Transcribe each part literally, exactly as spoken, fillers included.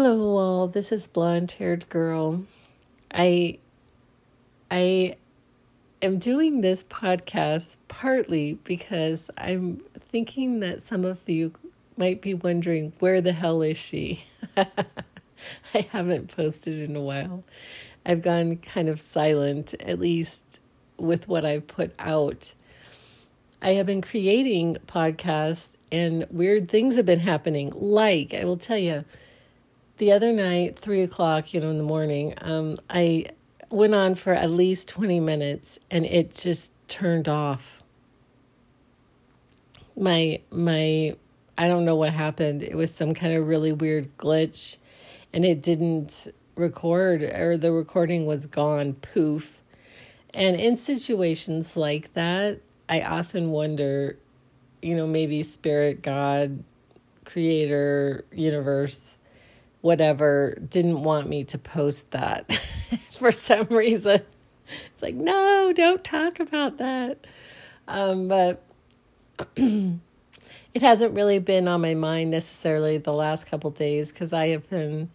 Hello all, this is Blonde-Haired Girl. I I am doing this podcast partly because I'm thinking that some of you might be wondering, where the hell is she? I haven't posted in a while. I've gone kind of silent, at least with what I've put out. I have been creating podcasts and weird things have been happening. Like, I will tell you, the other night, three o'clock, you know, in the morning, um, I went on for at least twenty minutes and it just turned off. My, my, I don't know what happened. It was some kind of really weird glitch and it didn't record, or the recording was gone, poof. And in situations like that, I often wonder, you know, maybe spirit, God, creator, universe, whatever, didn't want me to post that for some reason. It's like, no, don't talk about that. Um, but it hasn't really been on my mind necessarily the last couple days because I have been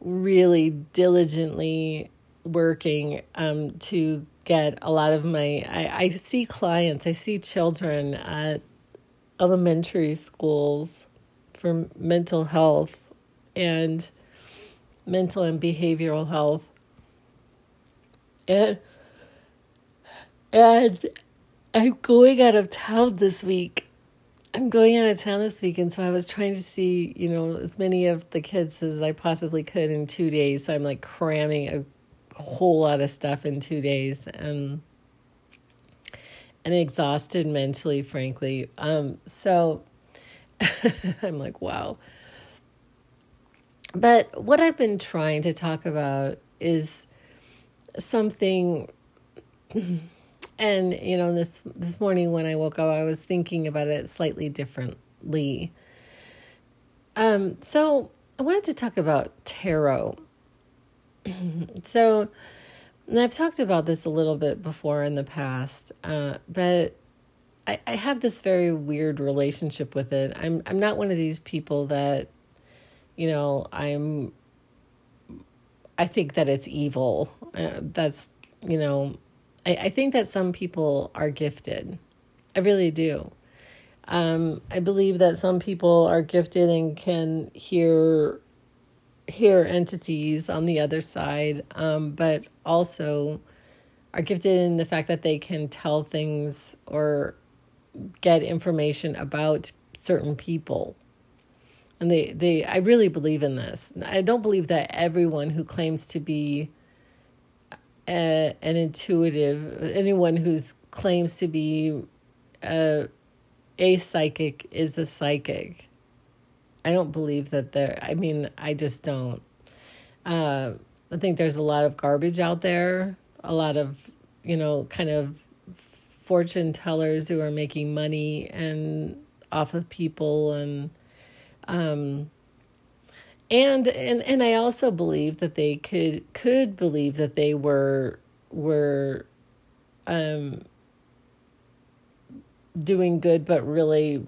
really diligently working um, to get a lot of my, I, I see clients, I see children at elementary schools for mental health and mental and behavioral health. And, and I'm going out of town this week. I'm going out of town this week. And so I was trying to see, you know, as many of the kids as I possibly could in two days. So I'm like cramming a whole lot of stuff in two days. And, and exhausted mentally, frankly. Um, so I'm like, wow. But what I've been trying to talk about is something, and, you know, this this morning when I woke up, I was thinking about it slightly differently. Um, so I wanted to talk about tarot. So, and I've talked about this a little bit before in the past, uh, but I, I have this very weird relationship with it. I'm I'm not one of these people that, you know, I'm, I think that it's evil. Uh, that's, you know, I, I think that some people are gifted. I really do. Um, I believe that some people are gifted and can hear, hear entities on the other side, um, but also are gifted in the fact that they can tell things or get information about certain people. And they, they, I really believe in this. I don't believe that everyone who claims to be a, an intuitive, anyone who claims to be a, a psychic is a psychic. I don't believe that they're, I mean, I just don't. Uh, I think there's a lot of garbage out there, a lot of, you know, kind of fortune tellers who are making money and off of people and, Um, and, and, and I also believe that they could, could believe that they were, were, um, doing good, but really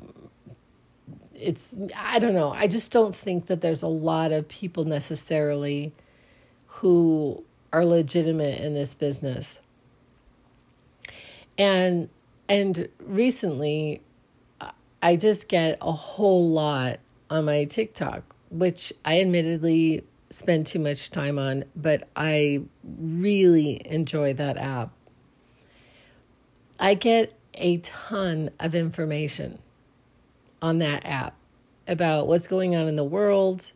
it's, I don't know. I just don't think that there's a lot of people necessarily who are legitimate in this business. And, and recently I just get a whole lot on my TikTok, which I admittedly spend too much time on, but I really enjoy that app. I get a ton of information on that app about what's going on in the world.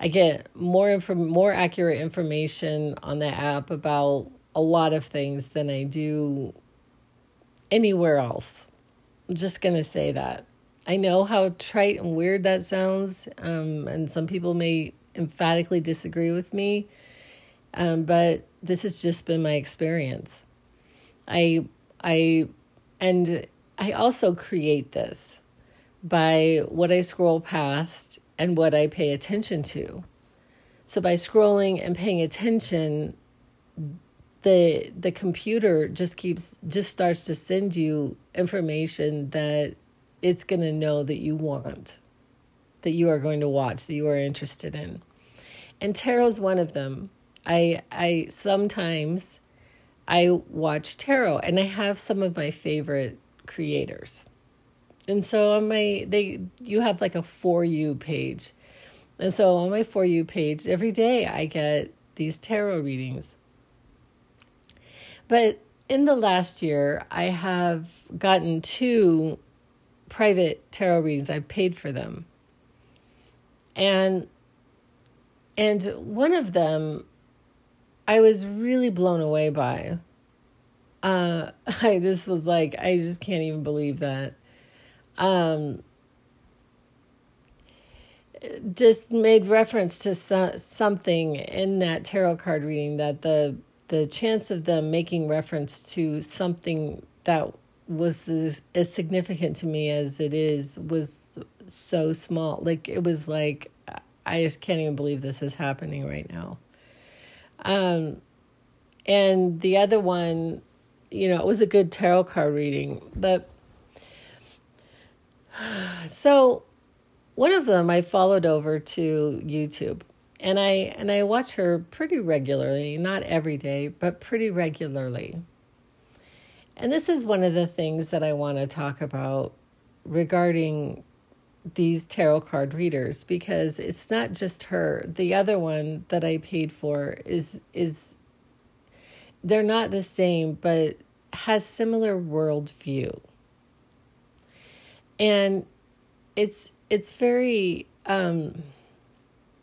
I get more inf- more accurate information on the app about a lot of things than I do anywhere else. I'm just going to say that. I know how trite and weird that sounds, um, and some people may emphatically disagree with me, um, but this has just been my experience. I, I, and I also create this by what I scroll past and what I pay attention to. So by scrolling and paying attention, the the computer just keeps just starts to send you information that it's going to know that you want, that you are going to watch, that you are interested in. and tarot's one of them. I I sometimes I watch tarot, and I have some of my favorite creators. And so on my they you have like a For You page. And so on my For You page, every day I get these tarot readings. But in the last year, I have gotten two private tarot readings. I paid for them. And and one of them I was really blown away by. Uh, I just was like, I just can't even believe that. Um, just made reference to so- something in that tarot card reading, that the the chance of them making reference to something that was as, as significant to me as it is was so small. Like, it was like, I just can't even believe this is happening right now. Um, and the other one, you know, it was a good tarot card reading, but so one of them I followed over to YouTube, and I and I watch her pretty regularly, not every day, but pretty regularly. And this is one of the things that I want to talk about regarding these tarot card readers, because it's not just her. The other one that I paid for is is they're not the same, but has similar worldview. And it's it's very um,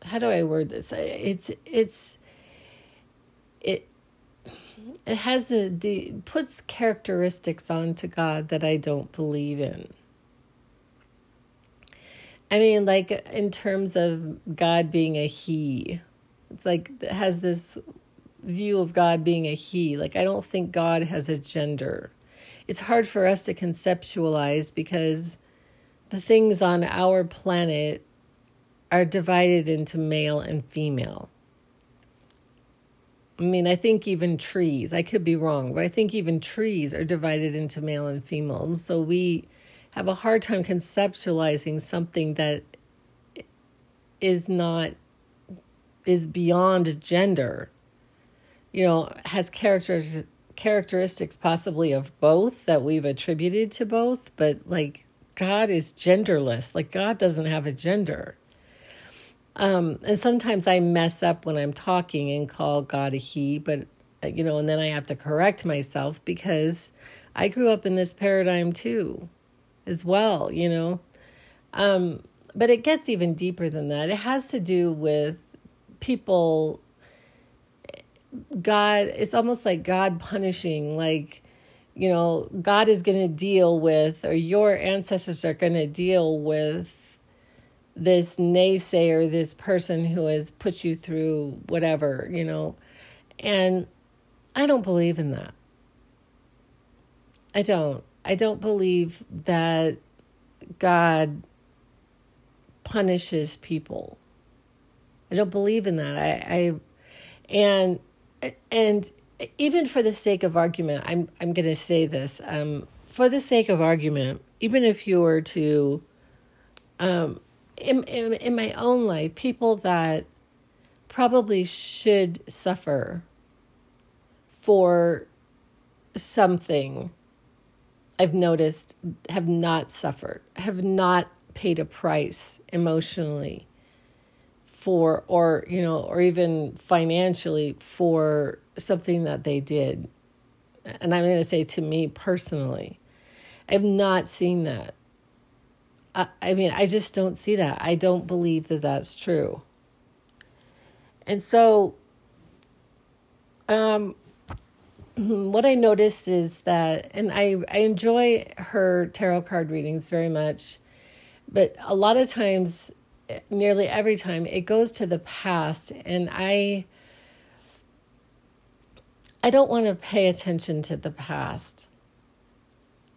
how do I word this? It's it's it it has the, the puts characteristics onto God that I don't believe in. I mean, like, in terms of God being a he, it's like it has this view of God being a he. Like, I don't think God has a gender. It's hard for us to conceptualize because the things on our planet are divided into male and female. I mean, I think even trees, I could be wrong, but I think even trees are divided into male and female. So we have a hard time conceptualizing something that is not, is beyond gender, you know, has character, characteristics possibly of both that we've attributed to both, but like God is genderless, like God doesn't have a gender. Um, and sometimes I mess up when I'm talking and call God a he, but, you know, and then I have to correct myself because I grew up in this paradigm too. As well, you know, um, but it gets even deeper than that. It has to do with people, God, it's almost like God punishing, like, you know, God is going to deal with, or your ancestors are going to deal with this naysayer, this person who has put you through whatever, you know, and I don't believe in that. I don't. I don't believe that God punishes people. I don't believe in that. I, I and and even for the sake of argument, I'm I'm going to say this. Um, for the sake of argument, even if you were to, um, in, in in my own life, people that probably should suffer for something, I've noticed, have not suffered, have not paid a price emotionally for, or, you know, or even financially for something that they did. And I'm going to say to me personally, I've not seen that. I, I mean, I just don't see that. I don't believe that that's true. And so, um, what I noticed is that, and I, I enjoy her tarot card readings very much, but a lot of times, nearly every time, it goes to the past, and I I don't want to pay attention to the past.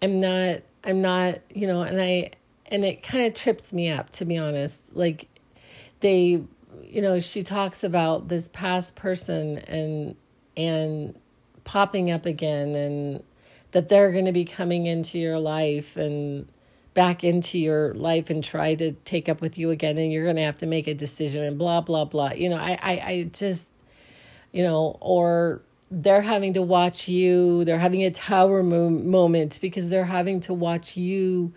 I'm not, I'm not, you know, and I, and it kind of trips me up, to be honest. Like, they, you know, she talks about this past person and, and, popping up again, and that they're going to be coming into your life, and back into your life and try to take up with you again, and you're going to have to make a decision and blah, blah, blah. You know, I, I, I just, you know, or they're having to watch you. They're having a tower mo- moment because they're having to watch you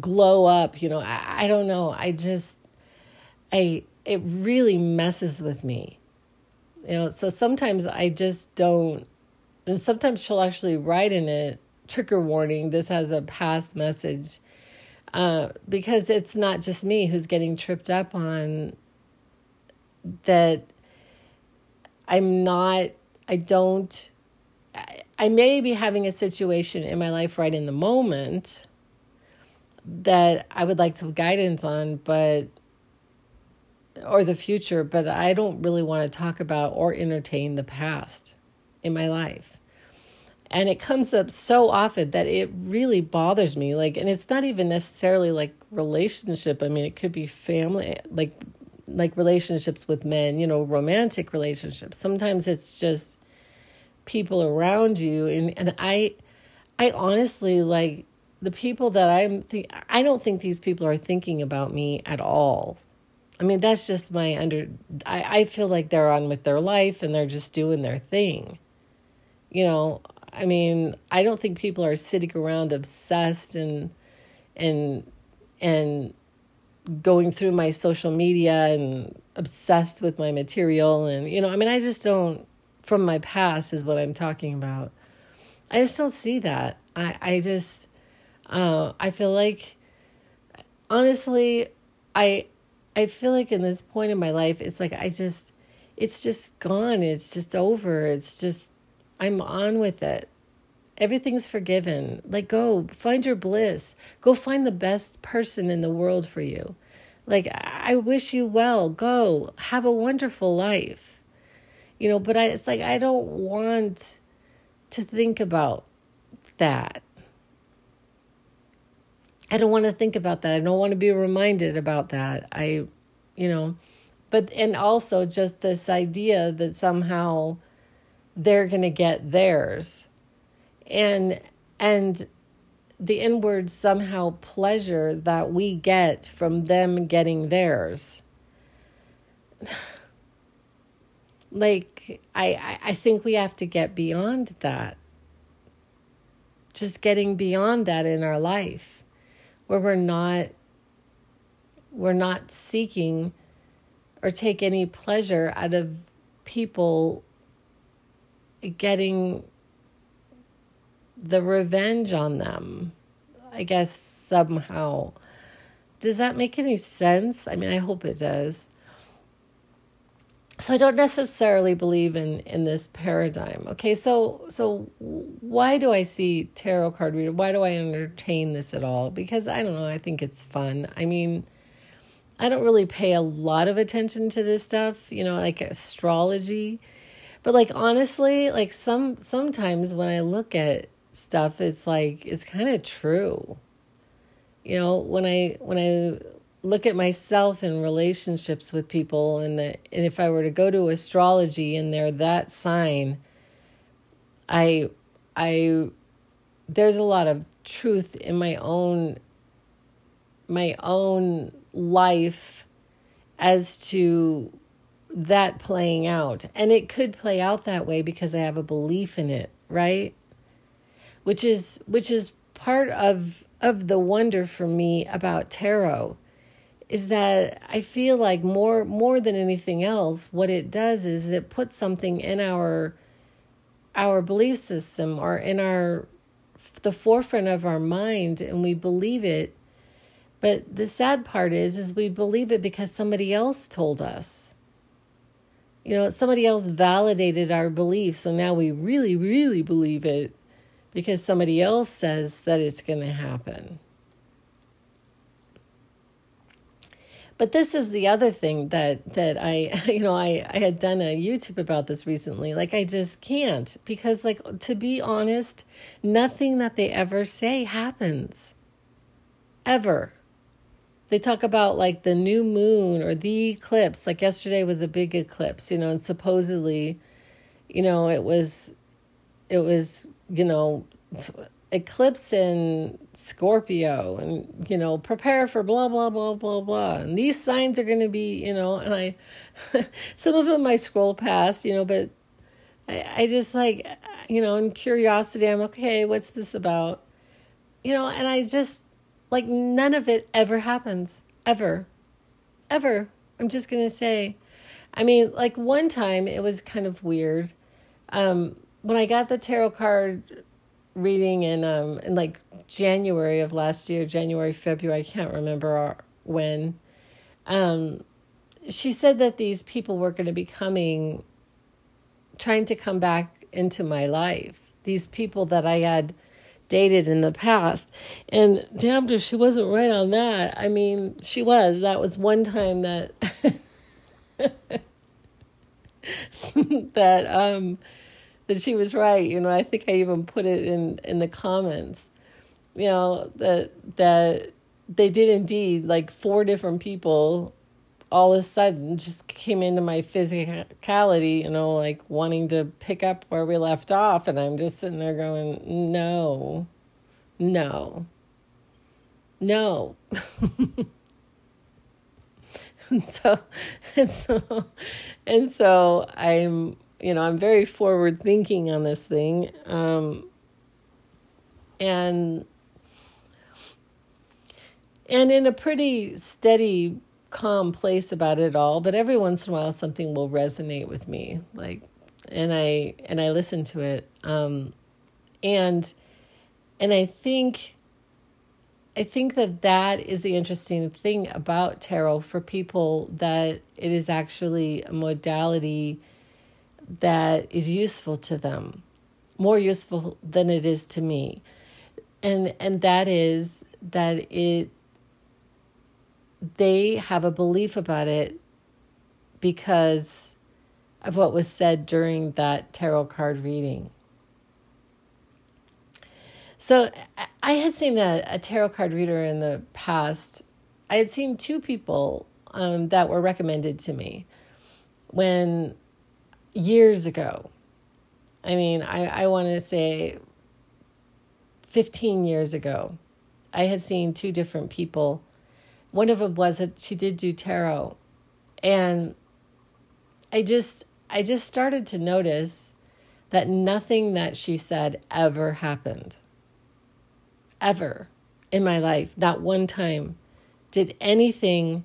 glow up. You know, I, I don't know. I just, I, it really messes with me. You know, so sometimes I just don't, and sometimes she'll actually write in it, trigger warning, this has a past message, uh, because it's not just me who's getting tripped up on that. I'm not, I don't, I, I may be having a situation in my life right in the moment that I would like some guidance on, but, or the future, but I don't really want to talk about or entertain the past in my life. And it comes up so often that it really bothers me. Like, and it's not even necessarily like relationship. I mean, it could be family, like, like relationships with men, you know, romantic relationships. Sometimes it's just people around you. And, and I, I honestly, like, the people that I'm, th- I don't think these people are thinking about me at all. I mean, that's just my under, I, I feel like they're on with their life and they're just doing their thing. You know, I mean, I don't think people are sitting around obsessed and, and, and going through my social media and obsessed with my material. And, you know, I mean, I just don't, from my past is what I'm talking about. I just don't see that. I, I just, uh, I feel like, honestly, I, I feel like in this point in my life, it's like I just, it's just gone. It's just over. It's just, I'm on with it. Everything's forgiven. Like, go find your bliss. Go find the best person in the world for you. Like, I wish you well. Go have a wonderful life. You know, but I, it's like I don't want to think about that. I don't want to think about that. I don't want to be reminded about that. I, you know, but, and also just this idea that somehow they're going to get theirs. And, and the inward somehow pleasure that we get from them getting theirs. Like, I, I think we have to get beyond that. Just getting beyond that in our life, where we're not, we're not seeking or take any pleasure out of people getting the revenge on them, I guess, somehow. Does that make any sense? I mean, I hope it does. So I don't necessarily believe in, in this paradigm. Okay, so so why do I see tarot card reader? Why do I entertain this at all? Because, I don't know, I think it's fun. I mean, I don't really pay a lot of attention to this stuff, you know, like astrology. But, like, honestly, like, some sometimes when I look at stuff, it's like, it's kind of true. You know, when I when I... look at myself in relationships with people, and the, and if I were to go to astrology and they're that sign, I, I, there's a lot of truth in my own, my own life as to that playing out. And it could play out that way because I have a belief in it, right? Which is, which is part of, of the wonder for me about tarot, is that I feel like more more than anything else, what it does is it puts something in our our belief system or in our the forefront of our mind, and we believe it. But the sad part is, is we believe it because somebody else told us. You know, somebody else validated our belief, so now we really, really believe it because somebody else says that it's going to happen. But this is the other thing that, that I, you know, I, I had done a YouTube about this recently. Like, I just can't, because, like, to be honest, nothing that they ever say happens. Ever. They talk about, like, the new moon or the eclipse. Like, yesterday was a big eclipse, you know, and supposedly, you know, it was, it was, you know, eclipse in Scorpio, and, you know, prepare for blah, blah, blah, blah, blah. And these signs are going to be, you know, and I, some of them I scroll past, you know, but I, I just like, you know, in curiosity, I'm okay, what's this about? You know, and I just, like, none of it ever happens, ever, ever. I'm just going to say, I mean, like, one time it was kind of weird. Um, when I got the tarot card reading in um in like January of last year, January, February, I can't remember when. Um, she said that these people were going to be coming, trying to come back into my life. These people that I had dated in the past, and damned if she wasn't right on that. I mean, she was. That was one time that that um. That she was right, you know. I think I even put it in, in the comments, you know, that that they did indeed, like, four different people all of a sudden just came into my physicality, you know, like wanting to pick up where we left off, and I'm just sitting there going, no, no, no. and so, and so, and so I'm. You know, I'm very forward thinking on this thing. Um, and and in a pretty steady, calm place about it all. But every once in a while, something will resonate with me. Like, and I and I listen to it. Um, and and I think I think that that is the interesting thing about tarot for people, that it is actually a modality that is useful to them, more useful than it is to me. And and that is that it, they have a belief about it because of what was said during that tarot card reading. So I had seen a, a tarot card reader in the past. I had seen two people um, that were recommended to me when years ago. I mean, I, I want to say fifteen years ago, I had seen two different people. One of them was that she did do tarot. And I just, I just started to notice that nothing that she said ever happened. Ever in my life. Not one time did anything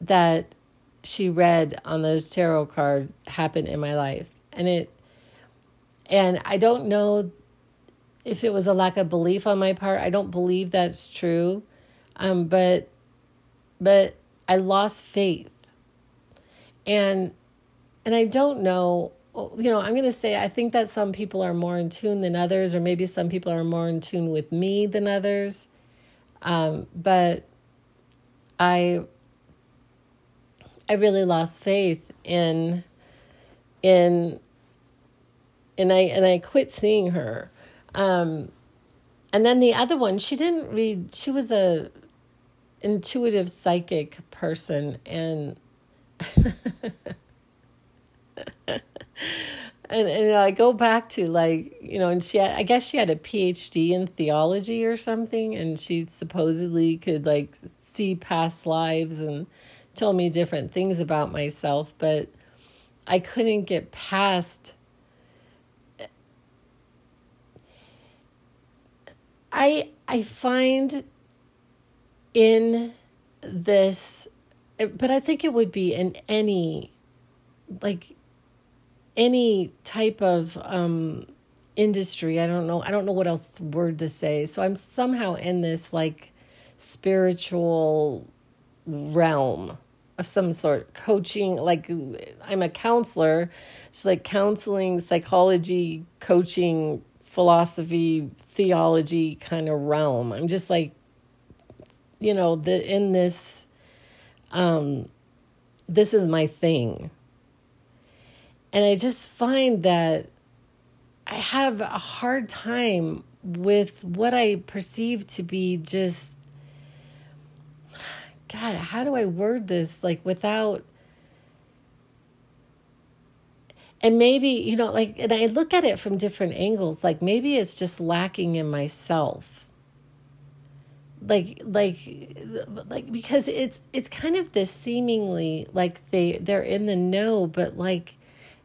that she read on those tarot cards happen in my life. And it, and I don't know if it was a lack of belief on my part. I don't believe that's true. Um, but, but I lost faith. And, and I don't know, you know, I'm going to say, I think that some people are more in tune than others, or maybe some people are more in tune with me than others. Um, but I, I really lost faith in, in, and I, and I quit seeing her. Um, and then the other one, she didn't read, she was a intuitive psychic person. And, and, and you know, I go back to, like, you know, and she, had, I guess she had a P H D in theology or something. And she supposedly could, like, see past lives and told me different things about myself, but I couldn't get past. I I find in this, but I think it would be in any, like, any type of um, industry. I don't know. I don't know what else word to say. So I'm somehow in this, like, spiritual realm of some sort, coaching, like, I'm a counselor, so, like, counseling, psychology, coaching, philosophy, theology kind of realm. I'm just, like, you know, the in this, um, this is my thing. And I just find that I have a hard time with what I perceive to be just, God, how do I word this? Like, without, And maybe, you know, like, and I look at it from different angles, like maybe it's just lacking in myself. Like, like, like, because it's, it's kind of this seemingly like they, they're in the know, but like,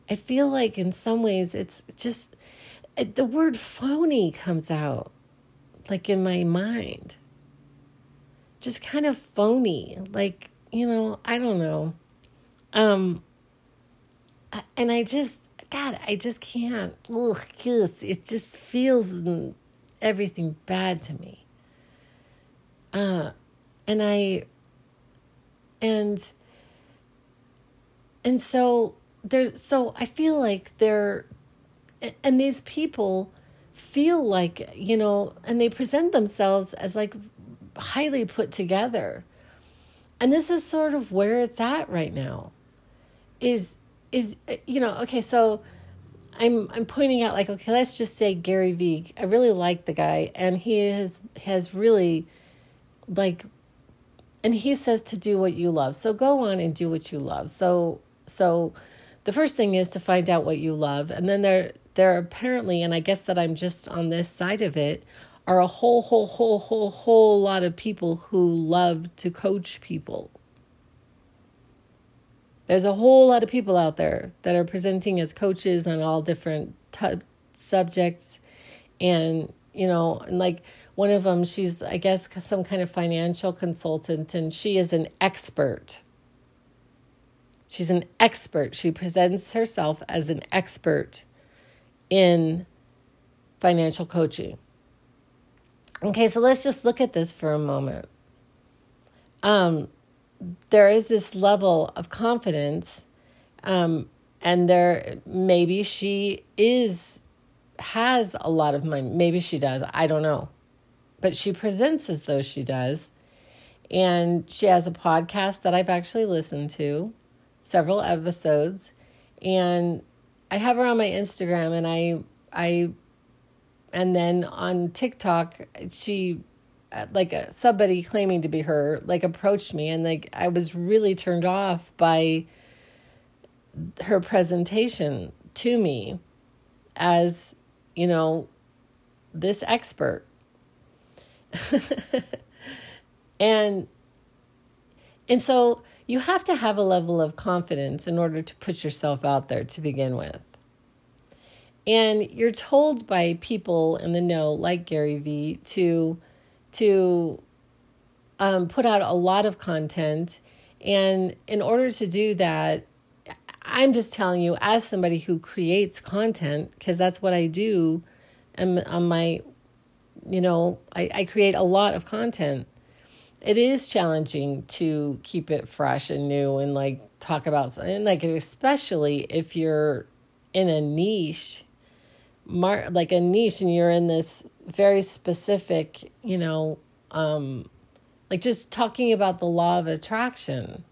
I feel like in some ways it's just, the word phony comes out like in my mind, just kind of phony. Like, you know, I don't know. Um, And I just, God, I just can't. Ugh, it just feels everything bad to me. Uh, and I, and, and so there, so I feel like they're, and these people feel like, you know, and they present themselves as like highly put together. And this is sort of where it's at right now is, Is, you know, okay, so I'm I'm pointing out, like, okay, let's just say Gary Vee. I really like the guy, and he has, has really, like, and he says to do what you love. So go on and do what you love. So so the first thing is to find out what you love. And then there, there apparently, and I guess that I'm just on this side of it, are a whole, whole, whole, whole, whole lot of people who love to coach people. There's a whole lot of people out there that are presenting as coaches on all different t- subjects. And, you know, and like one of them, she's, I guess, some kind of financial consultant, and she is an expert. She's an expert. She presents herself as an expert in financial coaching. Okay, so let's just look at this for a moment. Um, There is this level of confidence, um, and there maybe she is has a lot of money. Maybe she does. I don't know, but she presents as though she does, and she has a podcast that I've actually listened to, several episodes, and I have her on my Instagram, and I I, and then on TikTok she. like a, somebody claiming to be her, like approached me, and like, I was really turned off by her presentation to me as, you know, this expert. and, and so you have to have a level of confidence in order to put yourself out there to begin with. And you're told by people in the know, like Gary Vee, to to um, put out a lot of content. And in order to do that, I'm just telling you, as somebody who creates content, because that's what I do on my, you know, I, I create a lot of content. It is challenging to keep it fresh and new and like talk about something, like especially if you're in a niche, mar- like a niche and you're in this very specific, you know, um, like just talking about the law of attraction.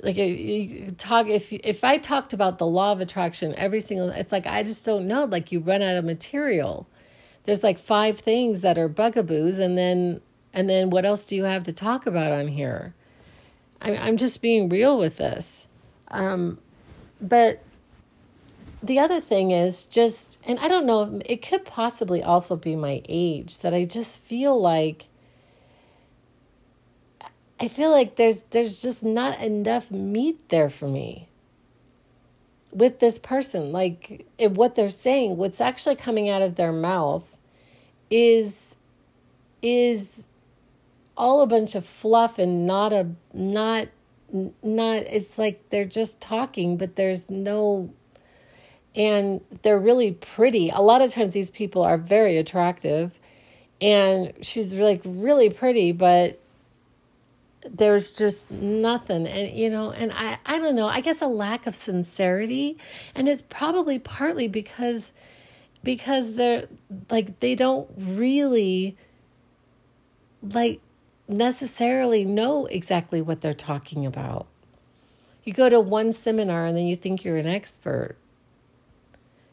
Like you, you talk, if if I talked about the law of attraction every single, it's like, I just don't know. Like you run out of material. There's like five things that are bugaboos. And then, and then what else do you have to talk about on here? I'm, I'm just being real with this. Um, but the other thing is just, and I don't know, it could possibly also be my age, that I just feel like, I feel like there's there's just not enough meat there for me with this person. Like if what they're saying, what's actually coming out of their mouth is is all a bunch of fluff and not a not not it's like they're just talking, but there's no. And they're really pretty. A lot of times these people are very attractive. And she's like really pretty, but there's just nothing. And, you know, and I, I don't know, I guess a lack of sincerity. And it's probably partly because, because they're like, they don't really like necessarily know exactly what they're talking about. You go to one seminar and then you think you're an expert.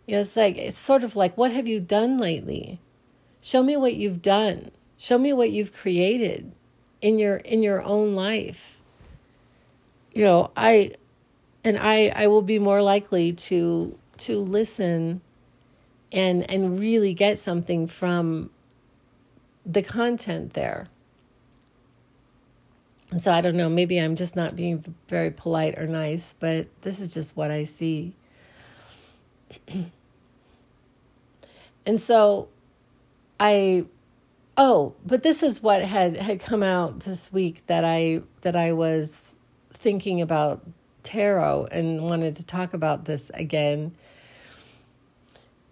You know, it's like, it's sort of like, what have you done lately? Show me what you've done. Show me what you've created in your, in your own life. You know, I, And I, I will be more likely to to listen and and really get something from the content there. And so I don't know, maybe I'm just not being very polite or nice, but this is just what I see. And so I, oh, but this is what had, had come out this week that I that I was thinking about tarot and wanted to talk about this again,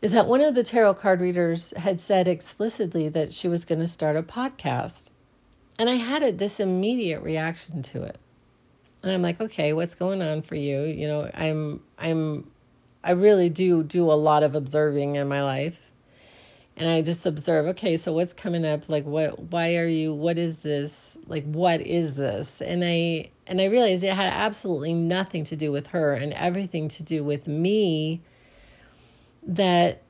is that one of the tarot card readers had said explicitly that she was going to start a podcast. And I had a, this immediate reaction to it. And I'm like, okay, what's going on for you? You know, I'm, I'm, I really do do a lot of observing in my life. And I just observe, okay, so what's coming up? Like, what, why are you, what is this? Like, what is this? And I, and I realized it had absolutely nothing to do with her and everything to do with me, that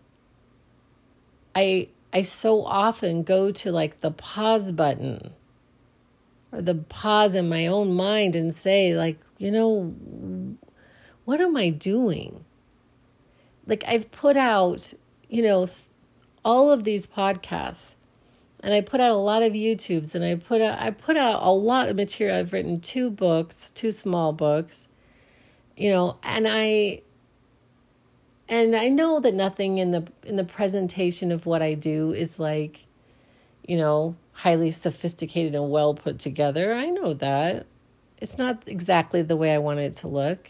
I, I so often go to like the pause button, or the pause in my own mind, and say like, you know, what am I doing? Like, I've put out, you know, all of these podcasts, and I put out a lot of YouTubes, and I put out, I put out a lot of material. I've written two books, two small books, you know, and I, and I know that nothing in the, in the presentation of what I do is like, you know, highly sophisticated and well put together. I know that. It's not exactly the way I want it to look.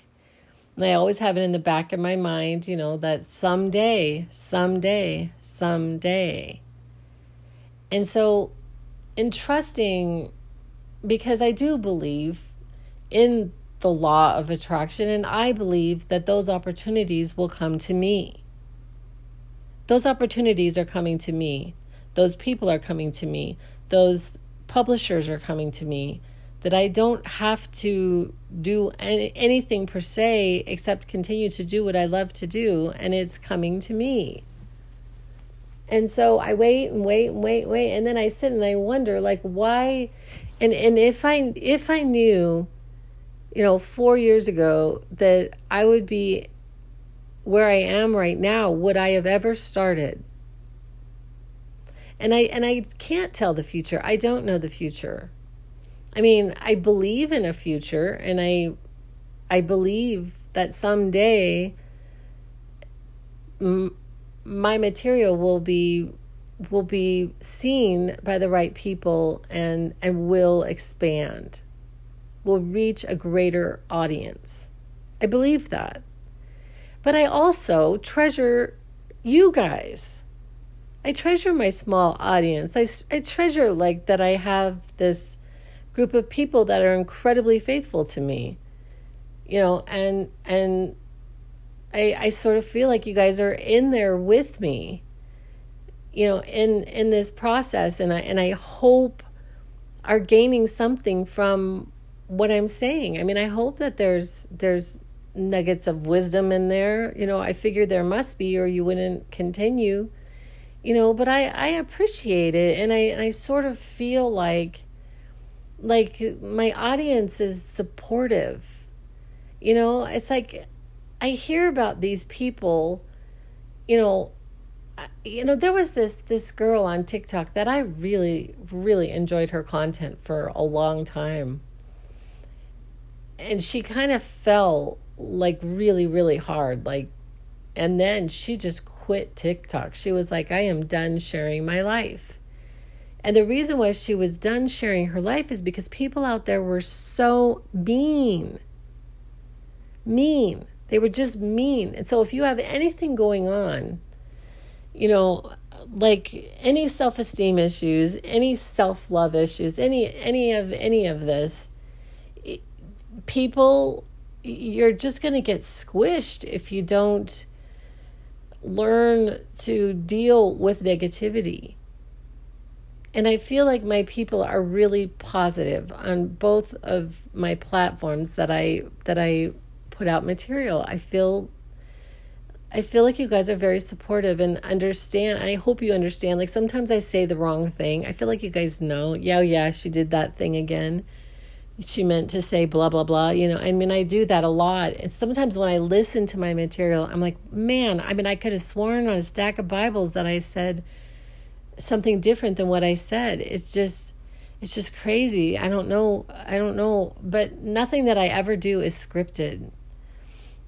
And I always have it in the back of my mind, you know, that someday, someday, someday. And so in trusting, because I do believe in the law of attraction, and I believe that those opportunities will come to me. Those opportunities are coming to me. Those people are coming to me. Those publishers are coming to me, that I don't have to do any, anything per se except continue to do what I love to do, and it's coming to me. And so I wait and wait and wait and wait, and then I sit and I wonder, like, why? And and if I if I knew, you know, four years ago that I would be where I am right now, would I have ever started? And I and I can't tell the future. I don't know the future. I mean, I believe in a future, and I I believe that someday m- my material will be will be seen by the right people, and and will expand, will reach a greater audience. I believe that. But I also treasure you guys. I treasure my small audience. I, I treasure like that I have this group of people that are incredibly faithful to me, you know, and and I I sort of feel like you guys are in there with me, you know, in in this process, and I and I hope are gaining something from what I'm saying. I mean, I hope that there's there's nuggets of wisdom in there. You know, I figured there must be, or you wouldn't continue, you know, but I, I appreciate it, and I and I sort of feel like like my audience is supportive. You know, it's like I hear about these people, you know, you know, there was this, this girl on TikTok that I really, really enjoyed her content for a long time. And she kind of fell like really, really hard. Like, and then she just quit TikTok. She was like, I am done sharing my life. And the reason why she was done sharing her life is because people out there were so mean. Mean. They were just mean. And so if you have anything going on, you know, like any self-esteem issues, any self-love issues, any any of any of this, people, you're just going to get squished if you don't learn to deal with negativity. And I feel like my people are really positive on both of my platforms that I that I put out material. I feel I feel like you guys are very supportive and understand. I hope you understand. Like, sometimes I say the wrong thing. I feel like you guys know. Yeah, yeah, she did that thing again. she meant to say blah, blah, blah. You know, I mean, I do that a lot. And sometimes when I listen to my material, I'm like, man, I mean, I could have sworn on a stack of Bibles that I said something different than what I said. It's just, it's just crazy. I don't know. I don't know. But nothing that I ever do is scripted.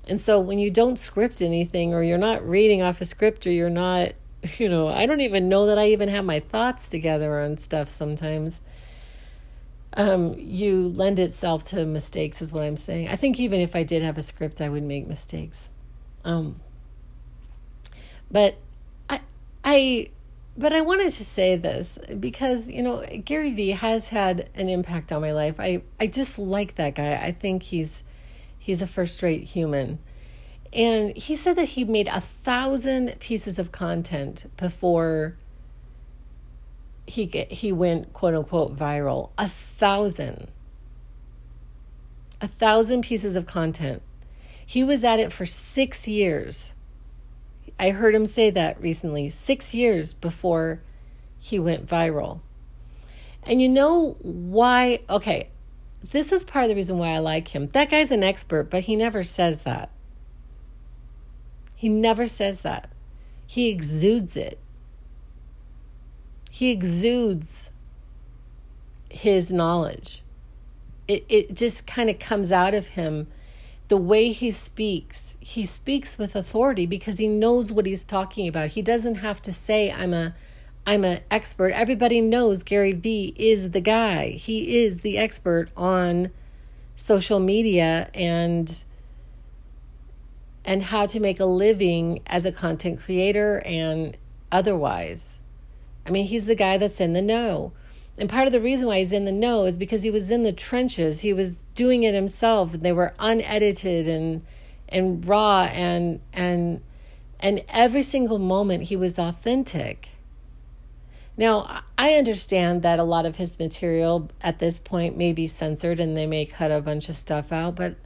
And so when you don't script anything, or you're not reading off a script, or you're not, you know, I don't even know that I even have my thoughts together on stuff sometimes. Um, you lend itself to mistakes is what I'm saying. I think even if I did have a script, I would make mistakes. Um, but I, I, but I wanted to say this because, you know, Gary Vee has had an impact on my life. I, I just like that guy. I think he's, he's a first-rate human. And he said that he made a thousand pieces of content before he he went, quote unquote, viral. A thousand. A thousand pieces of content. He was at it for six years. I heard him say that recently. Six years before he went viral. And you know why? Okay, this is part of the reason why I like him. That guy's an expert, but he never says that. He never says that. He exudes it. He exudes his knowledge. It it just kind of comes out of him. The way he speaks, he speaks with authority because he knows what he's talking about. He doesn't have to say, I'm a, I'm an expert. Everybody knows Gary Vee is the guy. He is the expert on social media and and how to make a living as a content creator and otherwise. I mean, he's the guy that's in the know. And part of the reason why he's in the know is because he was in the trenches. He was doing it himself, and they were unedited and and raw and and and every single moment he was authentic. Now, I understand that a lot of his material at this point may be censored and they may cut a bunch of stuff out, but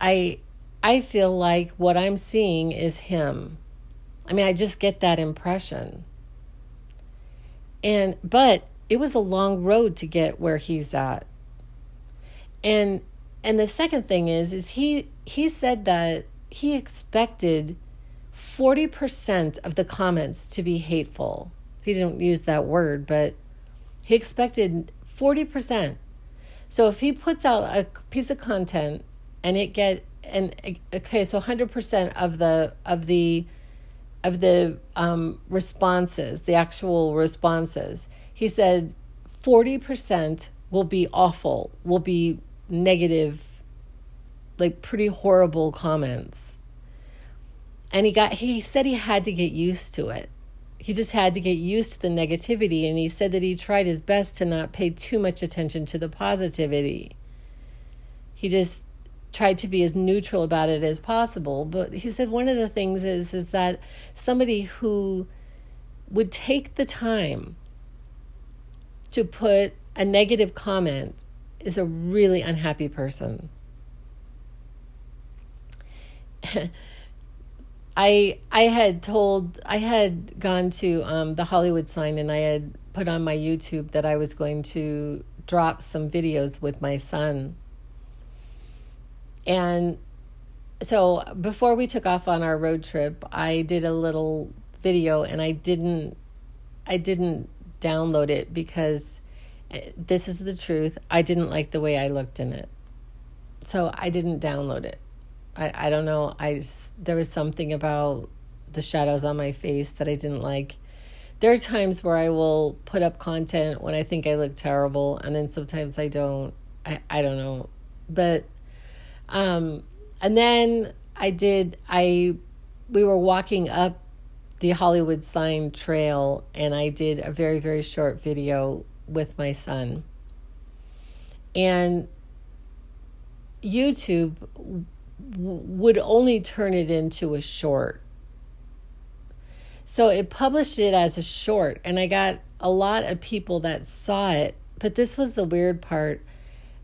I I feel like what I'm seeing is him. I mean, I just get that impression. And but it was a long road to get where he's at. And and the second thing is is he he said that he expected forty percent of the comments to be hateful. He didn't use that word, but he expected forty percent. So if he puts out a piece of content and it get and okay, so one hundred percent of the of the of the um, responses, the actual responses, he said forty percent will be awful, will be negative, like pretty horrible comments. And he got he said he had to get used to it. He just had to get used to the negativity, and he said that he tried his best to not pay too much attention to the positivity. He just tried to be as neutral about it as possible. But he said one of the things is, is that somebody who would take the time to put a negative comment is a really unhappy person. I I had told, I had gone to um, the Hollywood sign, and I had put on my YouTube that I was going to drop some videos with my son. And so before we took off on our road trip, I did a little video, and I didn't, I didn't download it because this is the truth. I didn't like the way I looked in it. So I didn't download it. I, I don't know. I just, there was something about the shadows on my face that I didn't like. There are times where I will put up content when I think I look terrible, and then sometimes I don't. I, I don't know. But, um, and then I did, I, we were walking up the Hollywood sign trail, and I did a very, very short video with my son. And YouTube would only turn it into a short. So it published it as a short, and I got a lot of people that saw it, but this was the weird part.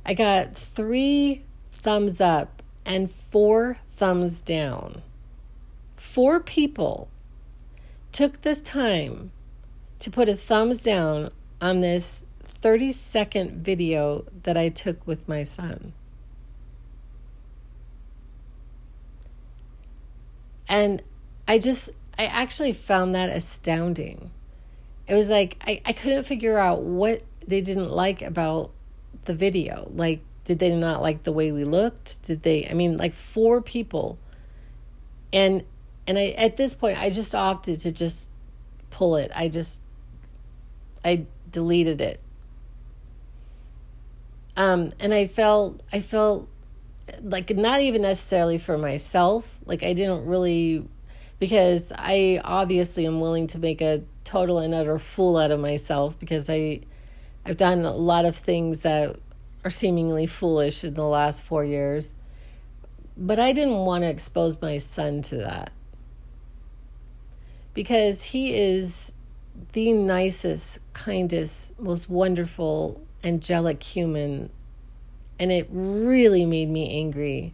I got three thumbs up and four thumbs down. Four people took this time to put a thumbs down on this thirty second video that I took with my son. And I just, I actually found that astounding. It was like, I, I couldn't figure out what they didn't like about the video. Like, did they not like the way we looked? Did they, I mean, like four people. And, and I, at this point, I just opted to just pull it. I just, I deleted it. Um, and I felt, I felt like not even necessarily for myself. Like I didn't really, because I obviously am willing to make a total and utter fool out of myself, because I, I've done a lot of things that are seemingly foolish in the last four years. But I didn't want to expose my son to that, because he is the nicest, kindest, most wonderful, angelic human. And it really made me angry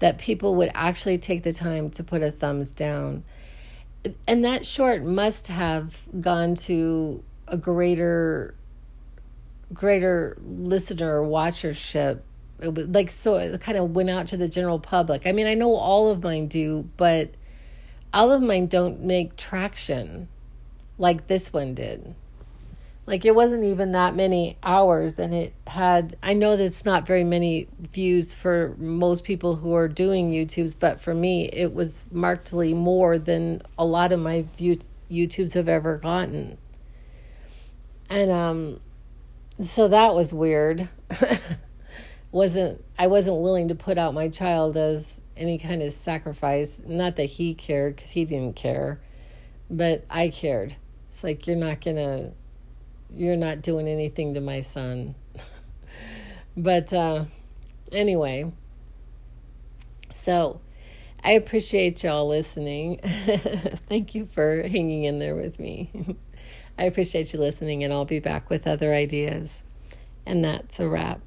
that people would actually take the time to put a thumbs down. And that short must have gone to a greater, greater listener or watchership. It was like, so it kind of went out to the general public. I mean, I know all of mine do, but all of mine don't make traction like this one did. Like, it wasn't even that many hours, and it had, I know that it's not very many views for most people who are doing YouTubes, but for me, it was markedly more than a lot of my view, YouTubes have ever gotten. And um, so that was weird. wasn't I wasn't willing to put out my child as any kind of sacrifice. Not that he cared, because he didn't care, but I cared. It's like, you're not gonna, you're not doing anything to my son. But uh, anyway, so I appreciate y'all listening. Thank you for hanging in there with me. I appreciate you listening, and I'll be back with other ideas. And that's a wrap.